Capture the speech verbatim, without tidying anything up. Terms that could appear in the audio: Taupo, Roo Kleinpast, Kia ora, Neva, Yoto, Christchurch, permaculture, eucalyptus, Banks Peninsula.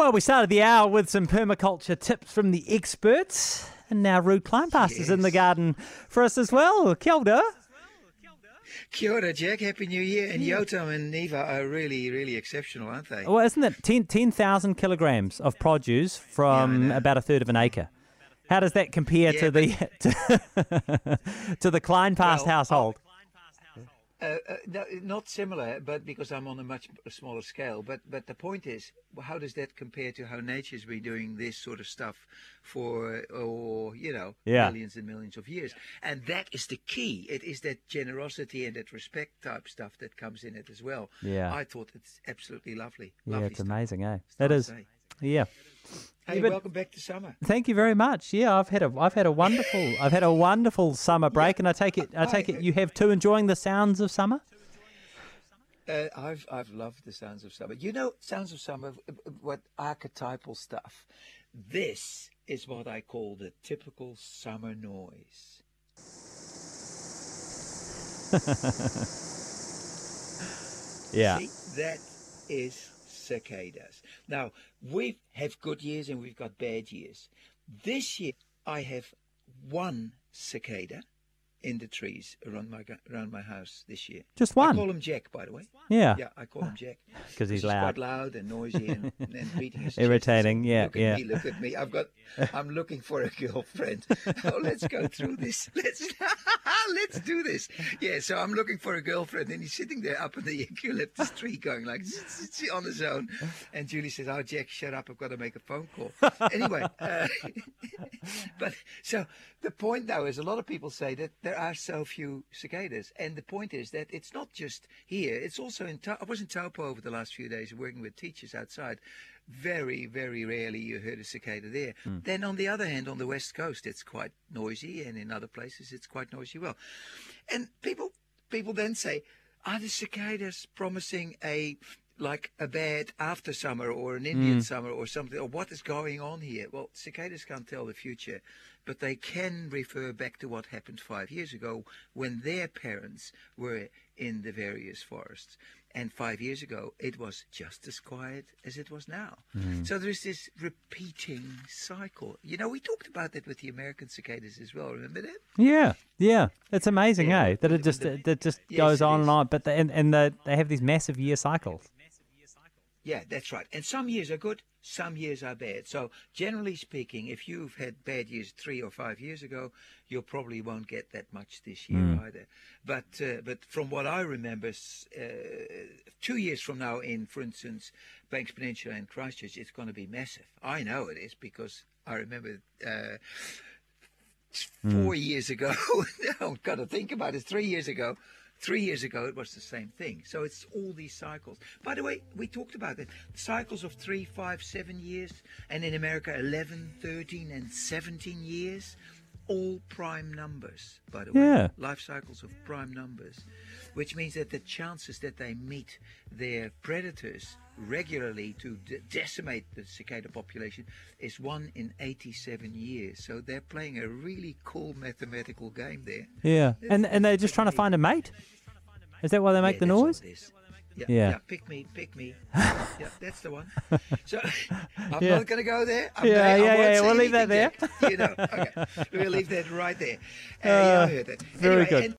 Well, we started the hour with some permaculture tips from the experts, and now Roo Kleinpast yes. is in the garden for us as well. Kia ora. Kia ora, Jack. Happy New Year. And Yoto and Neva are really, really exceptional, aren't they? Well, isn't it ten thousand kilograms of produce from yeah, about a third of an acre? How does that compare yeah, to the to, to the Kleinpast well, household? Uh, uh, no, not similar, but because I'm on a much smaller scale. But but the point is, how does that compare to how nature's been doing this sort of stuff for, or you know, yeah. millions and millions of years? And that is the key. It is that generosity and that respect type stuff that comes in it as well. Yeah, I thought it's absolutely lovely. Yeah, lovely it's stuff. Amazing, eh? It's that is, day. yeah. Hey, but welcome back to summer. Thank you very much. Yeah, I've had a I've had a wonderful I've had a wonderful summer break, yeah. and I take it I take I, it you have too, enjoying the sounds of summer. Uh, I've I've loved the sounds of summer. You know, sounds of summer, what archetypal stuff. This is what I call the typical summer noise. yeah, see, that is. Cicadas. Now, we have good years and we've got bad years. This year, I have one cicada in the trees around my around my house this year. Just one? I call him Jack, by the way. Yeah. Yeah, I call him Jack. Because he's loud. He's quite loud and noisy and, and beating his irritating, yeah, look at yeah. me, look at me. I've got, I'm looking for a girlfriend. Oh, let's go through this. Let's, let's do this. Yeah, so I'm looking for a girlfriend and he's sitting there up in the eucalyptus tree going like, on his own. And Julie says, oh, Jack, shut up. I've got to make a phone call. Anyway, uh, but so the point now is a lot of people say that, that there are so few cicadas, and the point is that it's not just here. It's also in. Ta I was in Taupo over the last few days, working with teachers outside. Very, very rarely you heard a cicada there. Mm. Then, on the other hand, on the west coast, it's quite noisy, and in other places, it's quite noisy. Well, and people, people then say, are the cicadas promising a like a bad after summer or an Indian mm. summer or something, or what is going on here? Well, cicadas can't tell the future, but they can refer back to what happened five years ago when their parents were in the various forests. And five years ago, it was just as quiet as it was now. Mm. So there is this repeating cycle. You know, we talked about that with the American cicadas as well. Remember that? Yeah, yeah. It's amazing, yeah. eh? That it just the, that just yes, goes on is. and on. But the, and and the, they have these massive year cycles. Yeah, that's right. And some years are good, some years are bad. So generally speaking, if you've had bad years three or five years ago, you probably won't get that much this year mm. either. But uh, but from what I remember, uh, two years from now in, for instance, Banks Peninsula and Christchurch, it's going to be massive. I know it is because I remember... Uh, four mm. years ago, I've got to think about it, three years ago, Three years ago, it was the same thing. So it's all these cycles. By the way, we talked about it. Cycles of three, five, seven years. And in America, eleven, thirteen, and seventeen years. All prime numbers, by the yeah. way. Life cycles of prime numbers. Which means that the chances that they meet their predators regularly to de decimate the cicada population is one in eighty-seven years. So they're playing a really cool mathematical game there. Yeah, it's, and and they're just trying to find a mate? Is that why they make yeah, the noise? Yeah, yeah. yeah, pick me, pick me. Yeah, that's the one. So I'm yeah. not going to go there. I'm yeah, gonna, yeah, yeah. We'll leave that there. Yet, you know, okay. We'll leave that right there. Uh, uh, you know, I heard that. Very anyway, good.